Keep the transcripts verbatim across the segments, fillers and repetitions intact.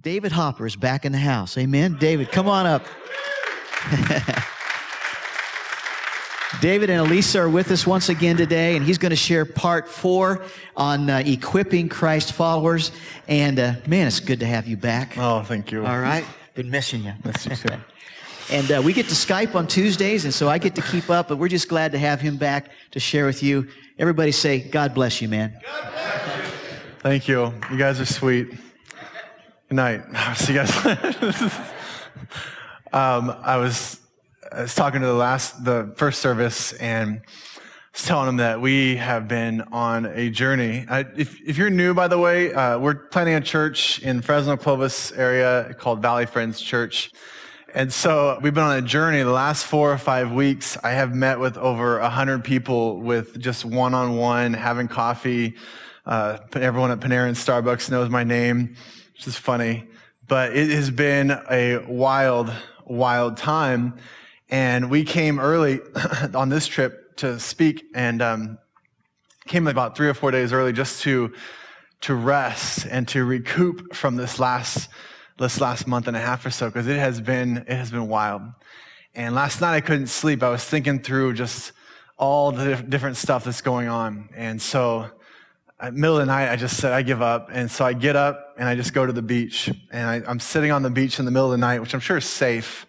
David Hopper is back in the house. Amen. David, come on up. David and Elisa are with us once again today, and he's going to share part four on uh, equipping Christ followers. And uh, man, it's good to have you back. Oh, thank you. All right. Been missing you. Missing you. And uh, we get to Skype on Tuesdays, and so I get to keep up, but we're just glad to have him back to share with you. Everybody say, God bless you, man. God bless you. Thank you. You guys are sweet. Good night. See you guys. um, I was I was talking to the last, the first service, and I was telling them that we have been on a journey. I, if, if you're new, by the way, uh, we're planning a church in Fresno, Clovis area called Valley Friends Church. And so we've been on a journey. The last four or five weeks, I have met with over one hundred people with just one-on-one, having coffee. Uh, everyone at Panera and Starbucks knows my name, which is funny. But it has been a wild, wild time. And we came early on this trip to speak, and um, came about three or four days early just to to rest and to recoup from this last this last month and a half or so, because it has been it has been wild. And last night I couldn't sleep. I was thinking through just all the different stuff that's going on. And so at the middle of the night, I just said, I give up. And so I get up and I just go to the beach. And I, I'm sitting on the beach in the middle of the night, which I'm sure is safe.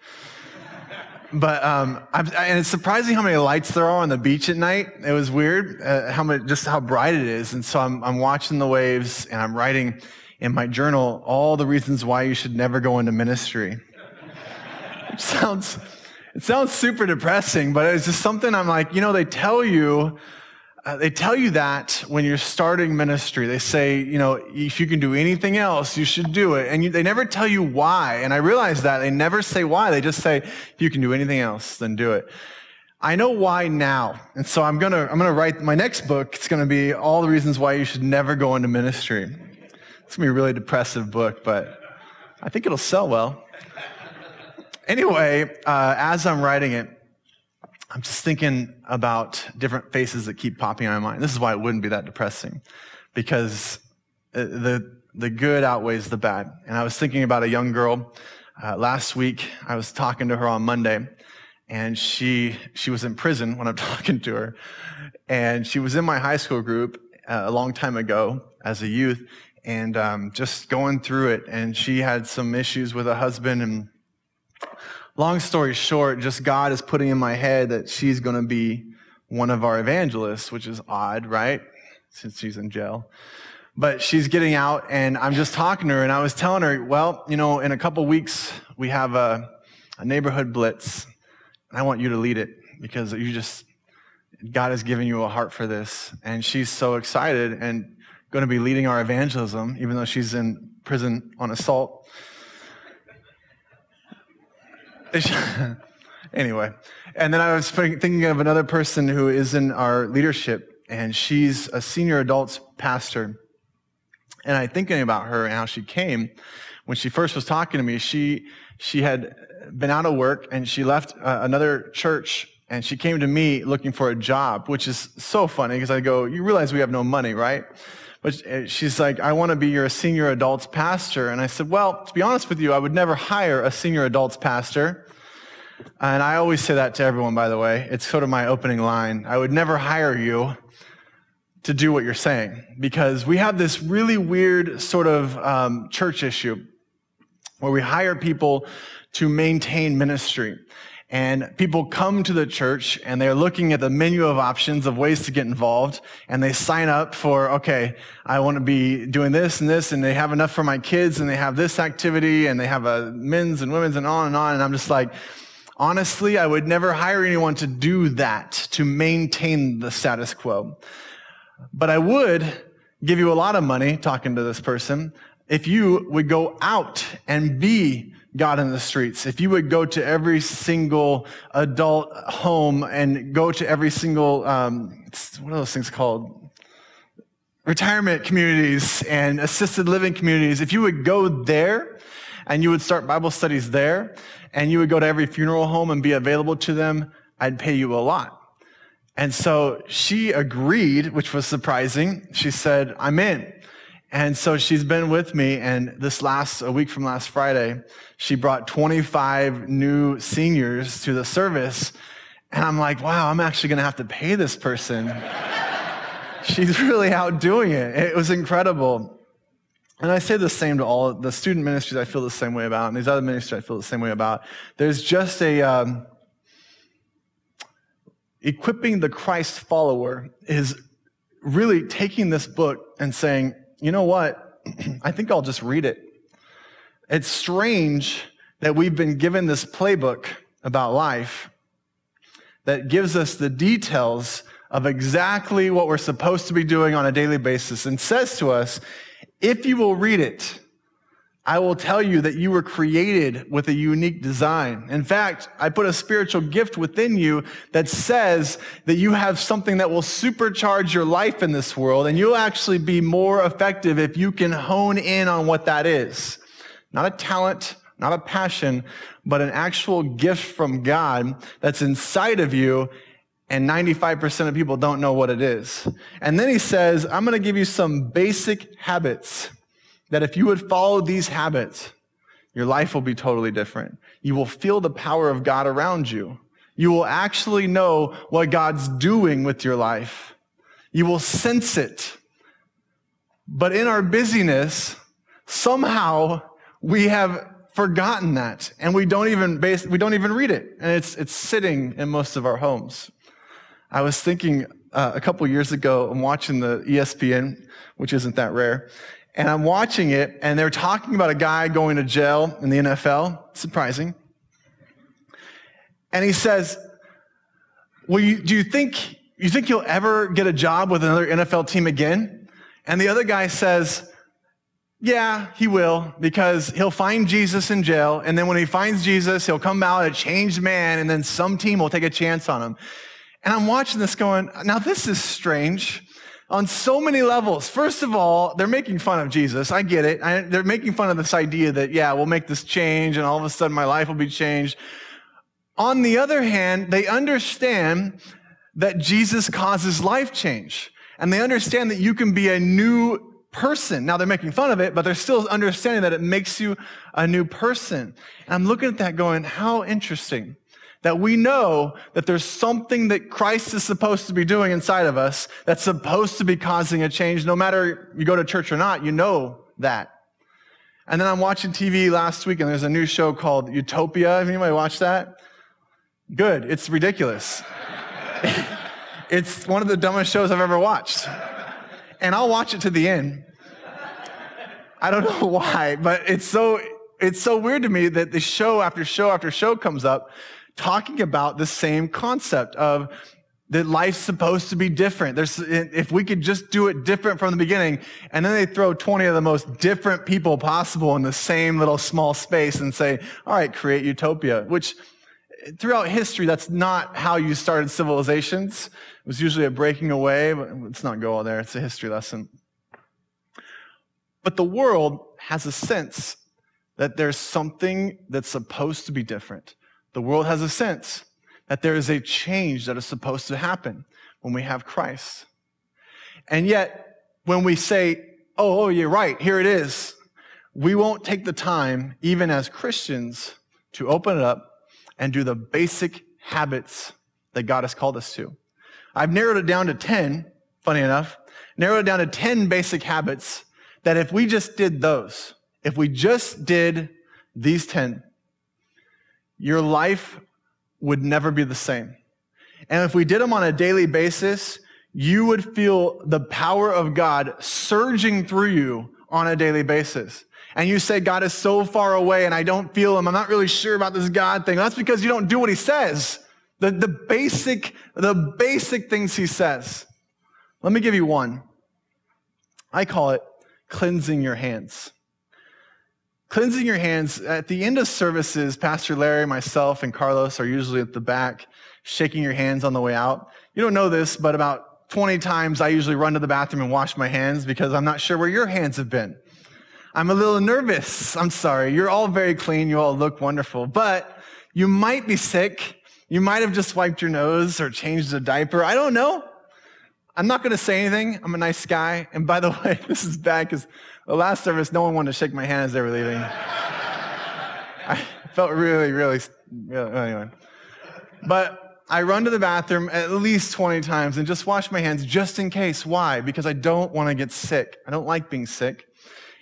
But um, I'm, and it's surprising how many lights there are on the beach at night. It was weird, uh, how much, just how bright it is. And so I'm, I'm watching the waves, and I'm writing in my journal all the reasons why you should never go into ministry. It sounds, it sounds super depressing, but it's just something I'm like, you know, they tell you, uh, they tell you that when you're starting ministry. They say, you know, if you can do anything else, you should do it. And you, they never tell you why. And I realize that. They never say why. They just say, if you can do anything else, then do it. I know why now. And so I'm going to, I'm going to write my next book. It's going to be all the reasons why you should never go into ministry. It's going to be a really depressive book, but I think it'll sell well. Anyway, uh, as I'm writing it, I'm just thinking about different faces that keep popping in my mind. This is why it wouldn't be that depressing, because the the good outweighs the bad. And I was thinking about a young girl uh, last week. I was talking to her on Monday, and she she was in prison when I'm talking to her. And she was in my high school group uh, a long time ago as a youth, and um, just going through it. And she had some issues with a husband, and long story short, just God is putting in my head that she's going to be one of our evangelists, which is odd, right? Since she's in jail. But she's getting out, and I'm just talking to her, and I was telling her, well, you know, in a couple weeks, we have a, a neighborhood blitz, and I want you to lead it, because you just, God has given you a heart for this. And she's so excited and going to be leading our evangelism, even though she's in prison on assault. Anyway, and then I was thinking of another person who is in our leadership, and she's a senior adults pastor. And I'm thinking about her and how she came. When she first was talking to me, she she had been out of work, and she left uh, another church, and she came to me looking for a job, which is so funny, because I go, you realize we have no money, right? But she's like, I want to be your senior adults pastor. And I said, well, to be honest with you, I would never hire a senior adults pastor. And I always say that to everyone, by the way. It's sort of my opening line. I would never hire you to do what you're saying, because we have this really weird sort of um, church issue where we hire people to maintain ministry. And people come to the church, and they're looking at the menu of options of ways to get involved, and they sign up for, okay, I want to be doing this and this, and they have enough for my kids, and they have this activity, and they have a men's and women's and on and on. And I'm just like, honestly, I would never hire anyone to do that, to maintain the status quo. But I would give you a lot of money, talking to this person, if you would go out and be God in the streets, if you would go to every single adult home and go to every single, um, what are those things called? Retirement communities and assisted living communities. If you would go there and you would start Bible studies there, and you would go to every funeral home and be available to them, I'd pay you a lot. And so she agreed, which was surprising. She said, I'm in. And so she's been with me, and this last, a week from last Friday, she brought twenty-five new seniors to the service, and I'm like, wow, I'm actually gonna have to pay this person. She's really outdoing it. It was incredible. And I say the same to all the student ministries I feel the same way about, and these other ministries I feel the same way about. There's just a, um, equipping the Christ follower is really taking this book and saying, you know what, I think I'll just read it. It's strange that we've been given this playbook about life that gives us the details of exactly what we're supposed to be doing on a daily basis and says to us, if you will read it, I will tell you that you were created with a unique design. In fact, I put a spiritual gift within you that says that you have something that will supercharge your life in this world, and you'll actually be more effective if you can hone in on what that is. Not a talent, not a passion, but an actual gift from God that's inside of you, and ninety-five percent of people don't know what it is. And then he says, I'm going to give you some basic habits that if you would follow these habits, your life will be totally different. You will feel the power of God around you. You will actually know what God's doing with your life. You will sense it. But in our busyness, somehow we have forgotten that, and we don't even base, we don't even read it, and it's it's sitting in most of our homes. I was thinking uh, a couple years ago, I'm watching the E S P N, which isn't that rare, and I'm watching it, and they're talking about a guy going to jail in the N F L. Surprising. And he says, "Well, you, do you think you think you'll ever get a job with another N F L team again?" And the other guy says, "Yeah, he will, because he'll find Jesus in jail, and then when he finds Jesus, he'll come out a changed man, and then some team will take a chance on him." And I'm watching this going, now this is strange on so many levels. First of all, they're making fun of Jesus. I get it. I, they're making fun of this idea that, yeah, we'll make this change and all of a sudden my life will be changed. On the other hand, they understand that Jesus causes life change, and they understand that you can be a new person. Now they're making fun of it, but they're still understanding that it makes you a new person. And I'm looking at that going, how interesting. That we know that there's something that Christ is supposed to be doing inside of us that's supposed to be causing a change. No matter you go to church or not, you know that. And then I'm watching T V last week, and there's a new show called Utopia. Have anybody watched that? Good. It's ridiculous. It's one of the dumbest shows I've ever watched. And I'll watch it to the end. I don't know why, but it's so it's so weird to me that the show after show after show comes up talking about the same concept of that life's supposed to be different. There's, if we could just do it different from the beginning, and then they throw twenty of the most different people possible in the same little small space and say, all right, create utopia, which throughout history, that's not how you started civilizations. It was usually a breaking away, but let's not go all there. It's a history lesson. But the world has a sense that there's something that's supposed to be different. The world has a sense that there is a change that is supposed to happen when we have Christ. And yet, when we say, oh, oh, you're right, here it is, we won't take the time, even as Christians, to open it up and do the basic habits that God has called us to. I've narrowed it down to ten, funny enough, narrowed it down to ten basic habits that if we just did those, if we just did these ten, your life would never be the same. And if we did them on a daily basis, you would feel the power of God surging through you on a daily basis. And you say, God is so far away and I don't feel him. I'm not really sure about this God thing. That's because you don't do what he says. The, the basic, the basic things he says. Let me give you one. I call it cleansing your hands. Cleansing your hands. At the end of services, Pastor Larry, myself, and Carlos are usually at the back, shaking your hands on the way out. You don't know this, but about twenty times I usually run to the bathroom and wash my hands because I'm not sure where your hands have been. I'm a little nervous. I'm sorry. You're all very clean. You all look wonderful. But you might be sick. You might have just wiped your nose or changed a diaper. I don't know. I'm not going to say anything. I'm a nice guy. And by the way, this is bad because The last service, no one wanted to shake my hand as they were leaving. I felt really, really, really, anyway. But I run to the bathroom at least twenty times and just wash my hands just in case. Why? Because I don't want to get sick. I don't like being sick.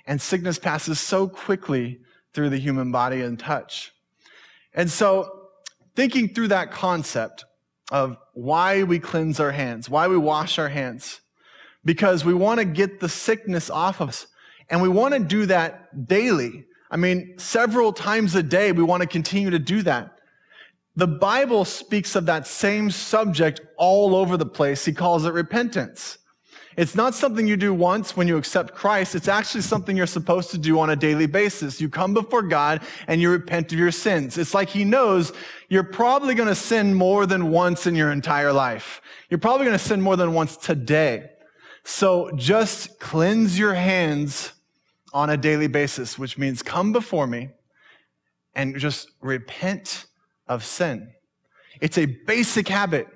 And sickness passes so quickly through the human body and touch. And so thinking through that concept of why we cleanse our hands, why we wash our hands, because we want to get the sickness off of us. And we want to do that daily. I mean, several times a day, we want to continue to do that. The Bible speaks of that same subject all over the place. He calls it repentance. It's not something you do once when you accept Christ. It's actually something you're supposed to do on a daily basis. You come before God and you repent of your sins. It's like he knows you're probably going to sin more than once in your entire life. You're probably going to sin more than once today. So just cleanse your hands on a daily basis, which means come before me and just repent of sin. It's a basic habit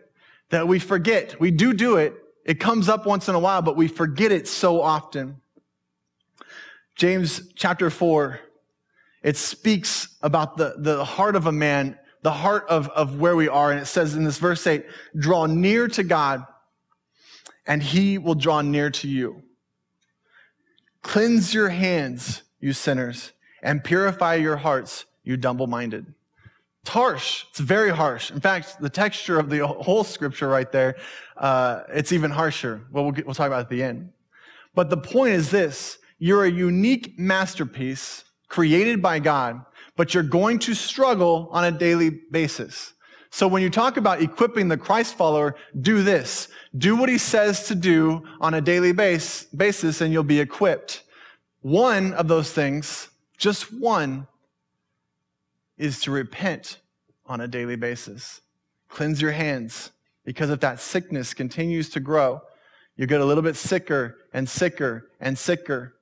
that we forget. We do do it. It comes up once in a while, but we forget it so often. James chapter four, it speaks about the, the heart of a man, the heart of, of where we are. And it says in this verse eight, draw near to God and he will draw near to you. Cleanse your hands, you sinners, and purify your hearts, you double-minded. It's harsh. It's very harsh. In fact, the texture of the whole scripture right there, uh, it's even harsher. Well, we'll, get, we'll talk about it at the end. But the point is this. You're a unique masterpiece created by God, but you're going to struggle on a daily basis. So when you talk about equipping the Christ follower, do this. Do what he says to do on a daily base, basis, and you'll be equipped. One of those things, just one, is to repent on a daily basis. Cleanse your hands, because if that sickness continues to grow, you get a little bit sicker and sicker and sicker.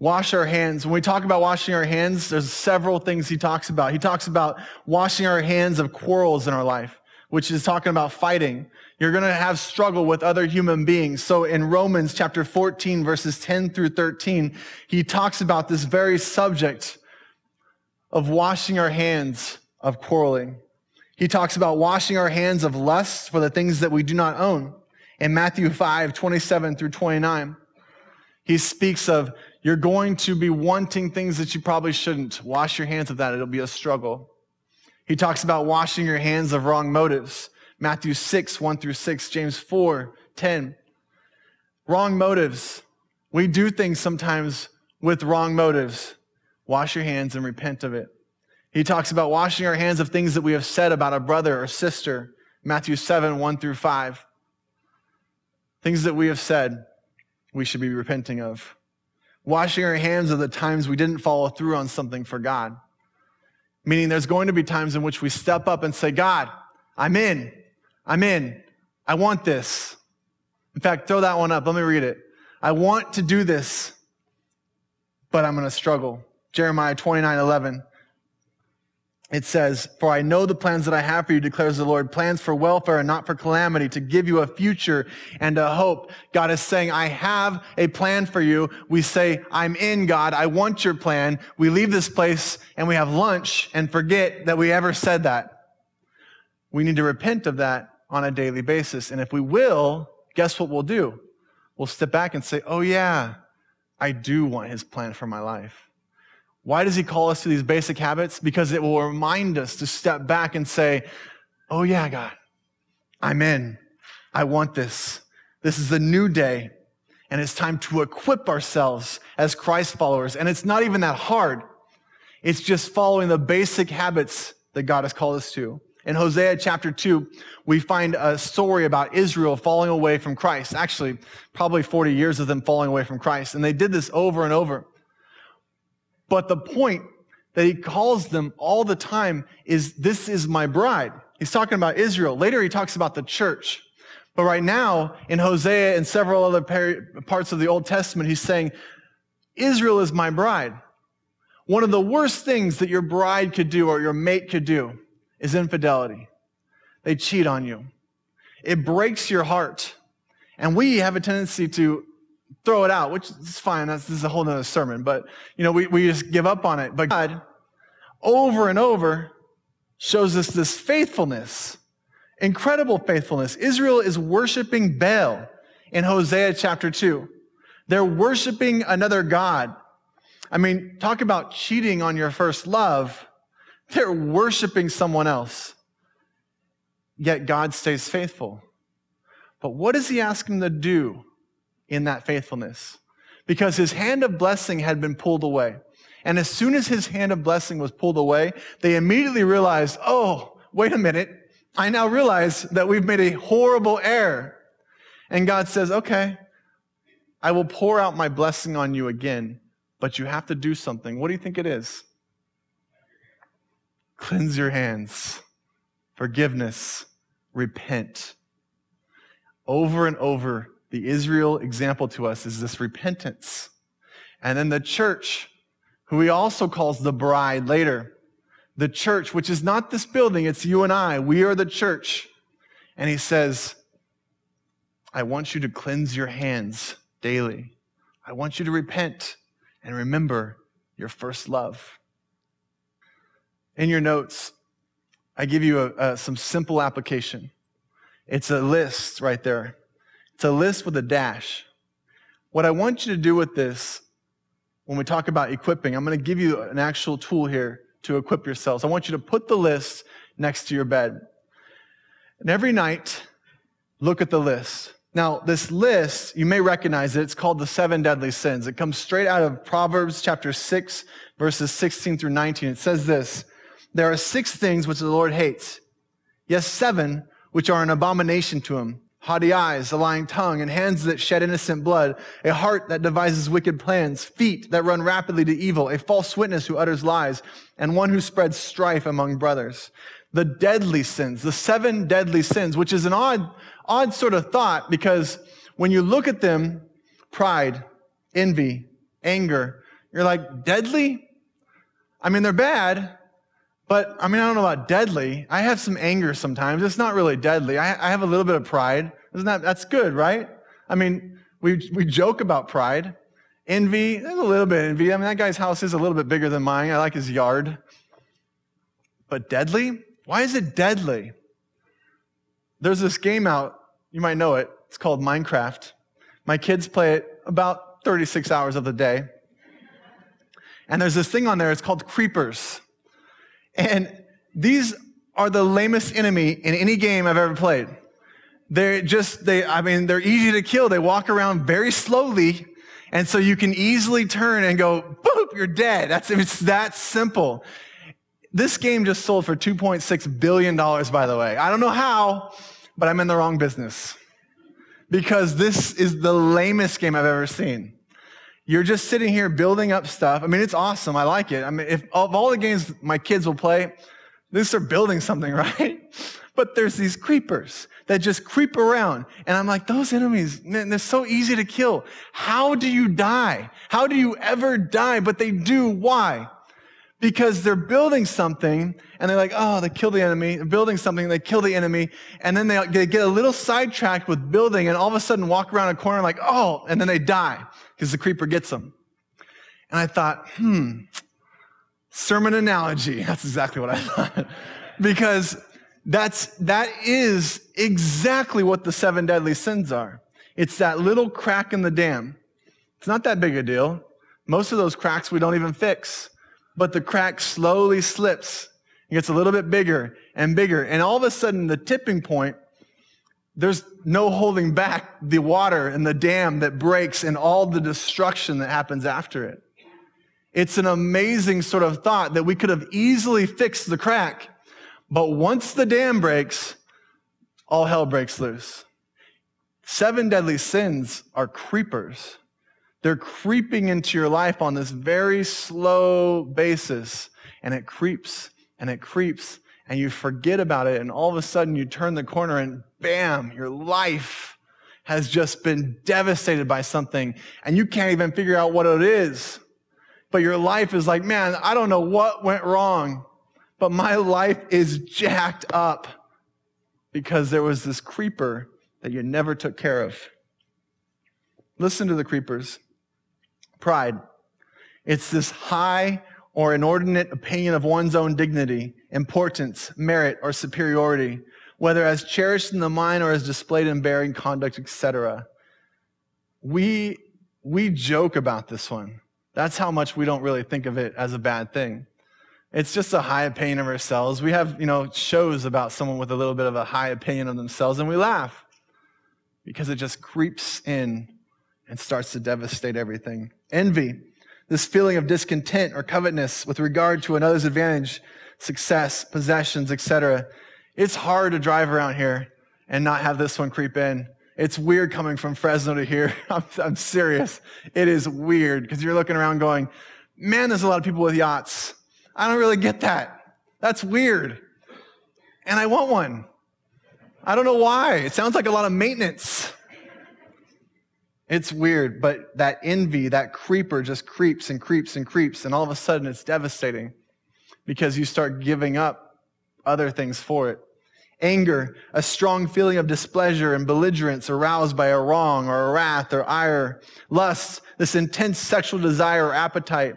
Wash our hands. When we talk about washing our hands, there's several things he talks about. He talks about washing our hands of quarrels in our life, which is talking about fighting. You're going to have struggle with other human beings. So in Romans chapter fourteen, verses ten through thirteen, he talks about this very subject of washing our hands of quarreling. He talks about washing our hands of lust for the things that we do not own. In Matthew five, twenty-seven through twenty-nine, he speaks of you're going to be wanting things that you probably shouldn't. Wash your hands of that. It'll be a struggle. He talks about washing your hands of wrong motives. Matthew six, one through six, James four, ten. Wrong motives. We do things sometimes with wrong motives. Wash your hands and repent of it. He talks about washing our hands of things that we have said about a brother or sister. Matthew seven, one through five. Things that we have said we should be repenting of. Washing our hands of the times we didn't follow through on something for God. Meaning there's going to be times in which we step up and say, God, I'm in. I'm in. I want this. In fact, throw that one up. Let me read it. I want to do this, but I'm going to struggle. Jeremiah twenty-nine, eleven, it says, for I know the plans that I have for you, declares the Lord, plans for welfare and not for calamity, to give you a future and a hope. God is saying, I have a plan for you. We say, I'm in, God. I want your plan. We leave this place and we have lunch and forget that we ever said that. We need to repent of that on a daily basis. And if we will, guess what we'll do? We'll step back and say, oh yeah, I do want his plan for my life. Why does he call us to these basic habits? Because it will remind us to step back and say, oh yeah, God, I'm in. I want this. This is a new day. And it's time to equip ourselves as Christ followers. And it's not even that hard. It's just following the basic habits that God has called us to. In Hosea chapter two, we find a story about Israel falling away from Christ. Actually, probably forty years of them falling away from Christ. And they did this over and over. But the point that he calls them all the time is, this is my bride. He's talking about Israel. Later, he talks about the church. But right now, in Hosea and several other parts of the Old Testament, he's saying, Israel is my bride. One of the worst things that your bride could do or your mate could do is infidelity. They cheat on you. It breaks your heart. And we have a tendency to throw it out, which is fine. That's, this is a whole nother sermon. But, you know, we, we just give up on it. But God, over and over, shows us this faithfulness, incredible faithfulness. Israel is worshiping Baal in Hosea chapter two. They're worshiping another god. I mean, talk about cheating on your first love. They're worshiping someone else. Yet God stays faithful. But what does he ask them to do in that faithfulness? Because his hand of blessing had been pulled away. And as soon as his hand of blessing was pulled away, they immediately realized, oh, wait a minute. I now realize that we've made a horrible error. And God says, okay, I will pour out my blessing on you again, but you have to do something. What do you think it is? Cleanse your hands. Forgiveness. Repent. Over and over, the Israel example to us is this repentance. And then the church, who he also calls the bride later, the church, which is not this building, it's you and I. We are the church. And he says, I want you to cleanse your hands daily. I want you to repent and remember your first love. In your notes, I give you a, a, some simple application. It's a list right there. It's a list with a dash. What I want you to do with this, when we talk about equipping, I'm going to give you an actual tool here to equip yourselves. I want you to put the list next to your bed. And every night, look at the list. Now, this list, you may recognize it. It's called the seven deadly sins. It comes straight out of Proverbs chapter six, verses sixteen through nineteen. It says this: there are six things which the Lord hates. Yes, seven, which are an abomination to him: haughty eyes, a lying tongue, and hands that shed innocent blood, a heart that devises wicked plans, feet that run rapidly to evil, a false witness who utters lies, and one who spreads strife among brothers. The deadly sins, the seven deadly sins, which is an odd, odd sort of thought, because when you look at them, pride, envy, anger, you're like, deadly? I mean, they're bad. But, I mean, I don't know about deadly. I have some anger sometimes. It's not really deadly. I, I have a little bit of pride. Isn't that, that's good, right? I mean, we we joke about pride. Envy, there's a little bit of envy. I mean, that guy's house is a little bit bigger than mine. I like his yard. But deadly? Why is it deadly? There's this game out. You might know it. It's called Minecraft. My kids play it about thirty-six hours of the day. And there's this thing on there. It's called Creepers. And these are the lamest enemy in any game I've ever played. They're just, they, I mean, they're easy to kill. They walk around very slowly. And so you can easily turn and go, boop, you're dead. That's, it's that simple. This game just sold for two point six billion dollars, by the way. I don't know how, but I'm in the wrong business, because this is the lamest game I've ever seen. You're just sitting here building up stuff. I mean, it's awesome. I like it. I mean, if of all the games my kids will play, these are building something, right? But there's these creepers that just creep around. And I'm like, those enemies, man, they're so easy to kill. How do you die? How do you ever die? But they do. Why? Because they're building something, and they're like, oh, they kill the enemy. They're building something, they kill the enemy, and then they, they get a little sidetracked with building, and all of a sudden walk around a corner like, oh, and then they die because the creeper gets them. And I thought, hmm, sermon analogy. That's exactly what I thought. Because that's, that is exactly what the seven deadly sins are. It's that little crack in the dam. It's not that big a deal. Most of those cracks we don't even fix. But the crack slowly slips. It gets a little bit bigger and bigger. And all of a sudden, the tipping point, there's no holding back the water and the dam that breaks and all the destruction that happens after it. It's an amazing sort of thought that we could have easily fixed the crack. But once the dam breaks, all hell breaks loose. Seven deadly sins are creepers. They're creeping into your life on this very slow basis, and it creeps, and it creeps, and you forget about it, and all of a sudden you turn the corner, and bam, your life has just been devastated by something, and you can't even figure out what it is. But your life is like, man, I don't know what went wrong, but my life is jacked up because there was this creeper that you never took care of. Listen to the creepers. Pride. It's this high or inordinate opinion of one's own dignity, importance, merit, or superiority, whether as cherished in the mind or as displayed in bearing, conduct, et cetera. We, we joke about this one. That's how much we don't really think of it as a bad thing. It's just a high opinion of ourselves. We have, you know, shows about someone with a little bit of a high opinion of themselves, and we laugh because it just creeps in and starts to devastate everything. Envy. This feeling of discontent or covetousness with regard to another's advantage, success, possessions, et cetera. It's hard to drive around here and not have this one creep in. It's weird coming from Fresno to here. I'm, I'm serious. It is weird because you're looking around going, man, there's a lot of people with yachts. I don't really get that. That's weird. And I want one. I don't know why. It sounds like a lot of maintenance. It's weird, but that envy, that creeper just creeps and creeps and creeps, and all of a sudden it's devastating because you start giving up other things for it. Anger, a strong feeling of displeasure and belligerence aroused by a wrong or a wrath or ire. Lust, this intense sexual desire or appetite.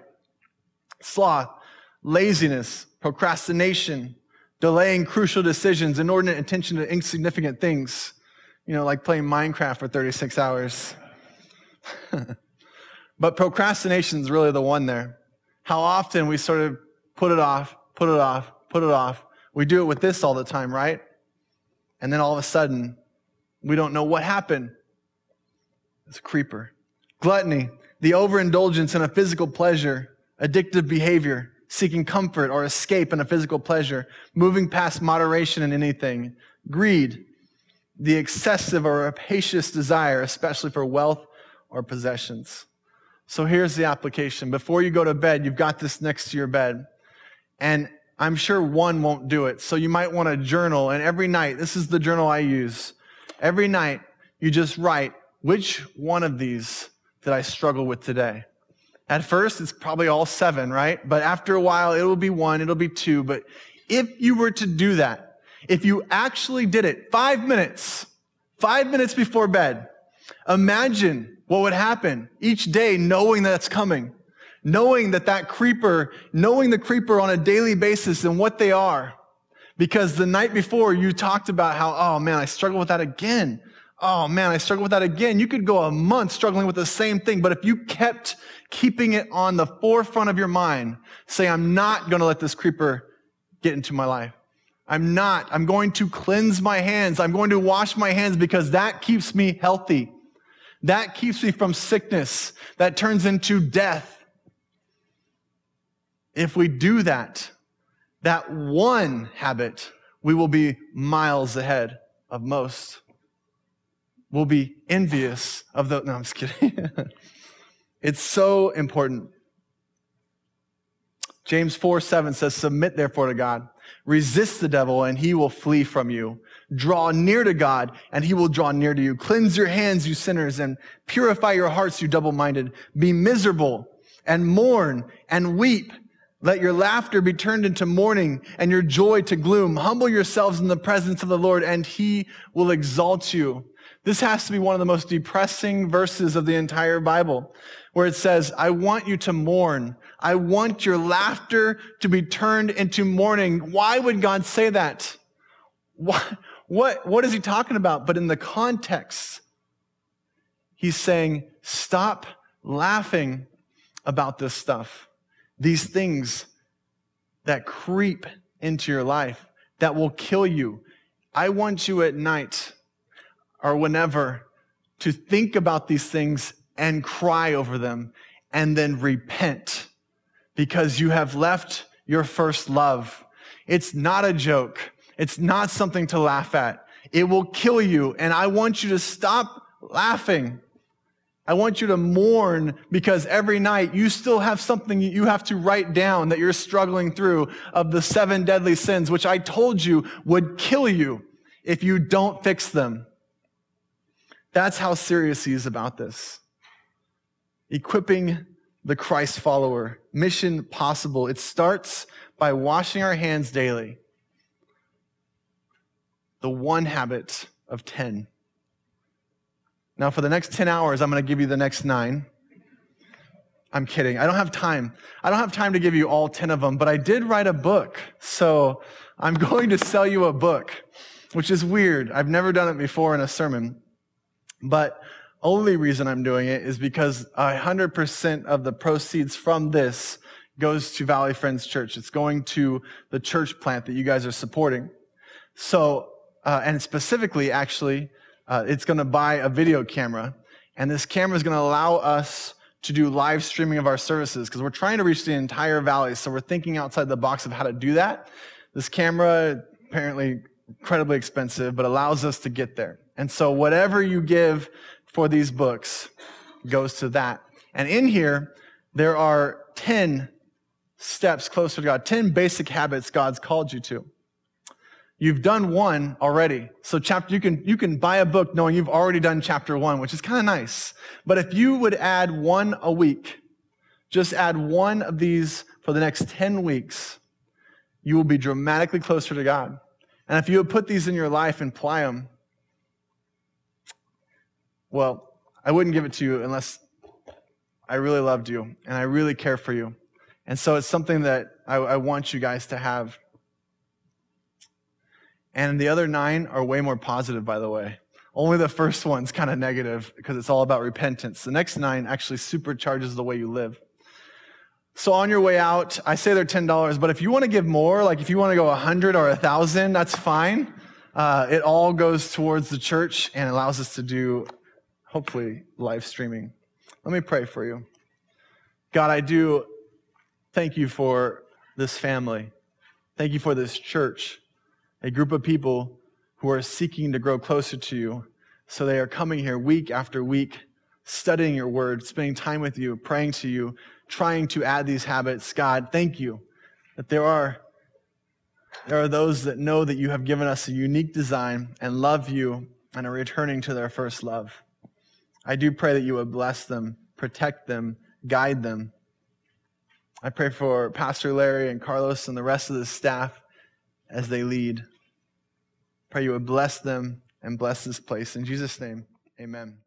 Sloth, laziness, procrastination, delaying crucial decisions, inordinate attention to insignificant things, you know, like playing Minecraft for thirty-six hours. But procrastination is really the one there. How often we sort of put it off, put it off, put it off. We do it with this all the time, right? And then all of a sudden, we don't know what happened. It's a creeper. Gluttony, the overindulgence in a physical pleasure, addictive behavior, seeking comfort or escape in a physical pleasure, moving past moderation in anything. Greed, the excessive or rapacious desire, especially for wealth or possessions. So here's the application. Before you go to bed, you've got this next to your bed. And I'm sure one won't do it. So you might want to journal. And every night, this is the journal I use. Every night, you just write, which one of these did I struggle with today? At first, it's probably all seven, right? But after a while, it'll be one, it'll be two. But if you were to do that, if you actually did it five minutes, five minutes before bed, imagine what would happen each day knowing that's coming, knowing that that creeper, knowing the creeper on a daily basis and what they are. Because the night before you talked about how, oh man, I struggle with that again. Oh man, I struggle with that again. You could go a month struggling with the same thing, but if you kept keeping it on the forefront of your mind, say, I'm not going to let this creeper get into my life. I'm not. I'm going to cleanse my hands. I'm going to wash my hands because that keeps me healthy. That keeps me from sickness. That turns into death. If we do that, that one habit, we will be miles ahead of most. We'll be envious of the... No, I'm just kidding. It's so important. James four seven says, submit therefore to God. Resist the devil, and he will flee from you. Draw near to God, and he will draw near to you. Cleanse your hands, you sinners, and purify your hearts, you double-minded. Be miserable, and mourn, and weep. Let your laughter be turned into mourning, and your joy to gloom. Humble yourselves in the presence of the Lord, and he will exalt you. This has to be one of the most depressing verses of the entire Bible, where it says, I want you to mourn. I want your laughter to be turned into mourning. Why would God say that? What, what, what is he talking about? But in the context, he's saying, stop laughing about this stuff. These things that creep into your life, that will kill you. I want you at night or whenever to think about these things and cry over them and then repent because you have left your first love. It's not a joke. It's not something to laugh at. It will kill you, and I want you to stop laughing. I want you to mourn because every night you still have something you have to write down that you're struggling through of the seven deadly sins, which I told you would kill you if you don't fix them. That's how serious he is about this. Equipping the Christ follower. Mission possible. It starts by washing our hands daily. The one habit of ten. Now, for the next ten hours, I'm going to give you the next nine. I'm kidding. I don't have time. I don't have time to give you all ten of them, but I did write a book, so I'm going to sell you a book, which is weird. I've never done it before in a sermon, but only reason I'm doing it is because one hundred percent of the proceeds from this goes to Valley Friends Church. It's going to the church plant that you guys are supporting. So, uh, and specifically, actually, uh, it's going to buy a video camera, and this camera is going to allow us to do live streaming of our services, because we're trying to reach the entire valley, so we're thinking outside the box of how to do that. This camera, apparently incredibly expensive, but allows us to get there. And so whatever you give for these books goes to that. And in here, there are ten steps closer to God, ten basic habits God's called you to. You've done one already. So chapter, you can, you can buy a book knowing you've already done chapter one, which is kind of nice. But if you would add one a week, just add one of these for the next ten weeks, you will be dramatically closer to God. And if you would put these in your life and apply them, well, I wouldn't give it to you unless I really loved you and I really care for you. And so it's something that I, I want you guys to have. And the other nine are way more positive, by the way. Only the first one's kind of negative because it's all about repentance. The next nine actually supercharges the way you live. So on your way out, I say they're ten dollars, but if you want to give more, like if you want to go one hundred or one thousand, that's fine. Uh, it all goes towards the church and allows us to do, hopefully, live streaming. Let me pray for you. God, I do thank you for this family. Thank you for this church. A group of people who are seeking to grow closer to you. So they are coming here week after week, studying your word, spending time with you, praying to you, trying to add these habits. God, thank you that there are, there are those that know that you have given us a unique design and love you and are returning to their first love. I do pray that you would bless them, protect them, guide them. I pray for Pastor Larry and Carlos and the rest of the staff as they lead. Pray you would bless them and bless this place. In Jesus' name, amen.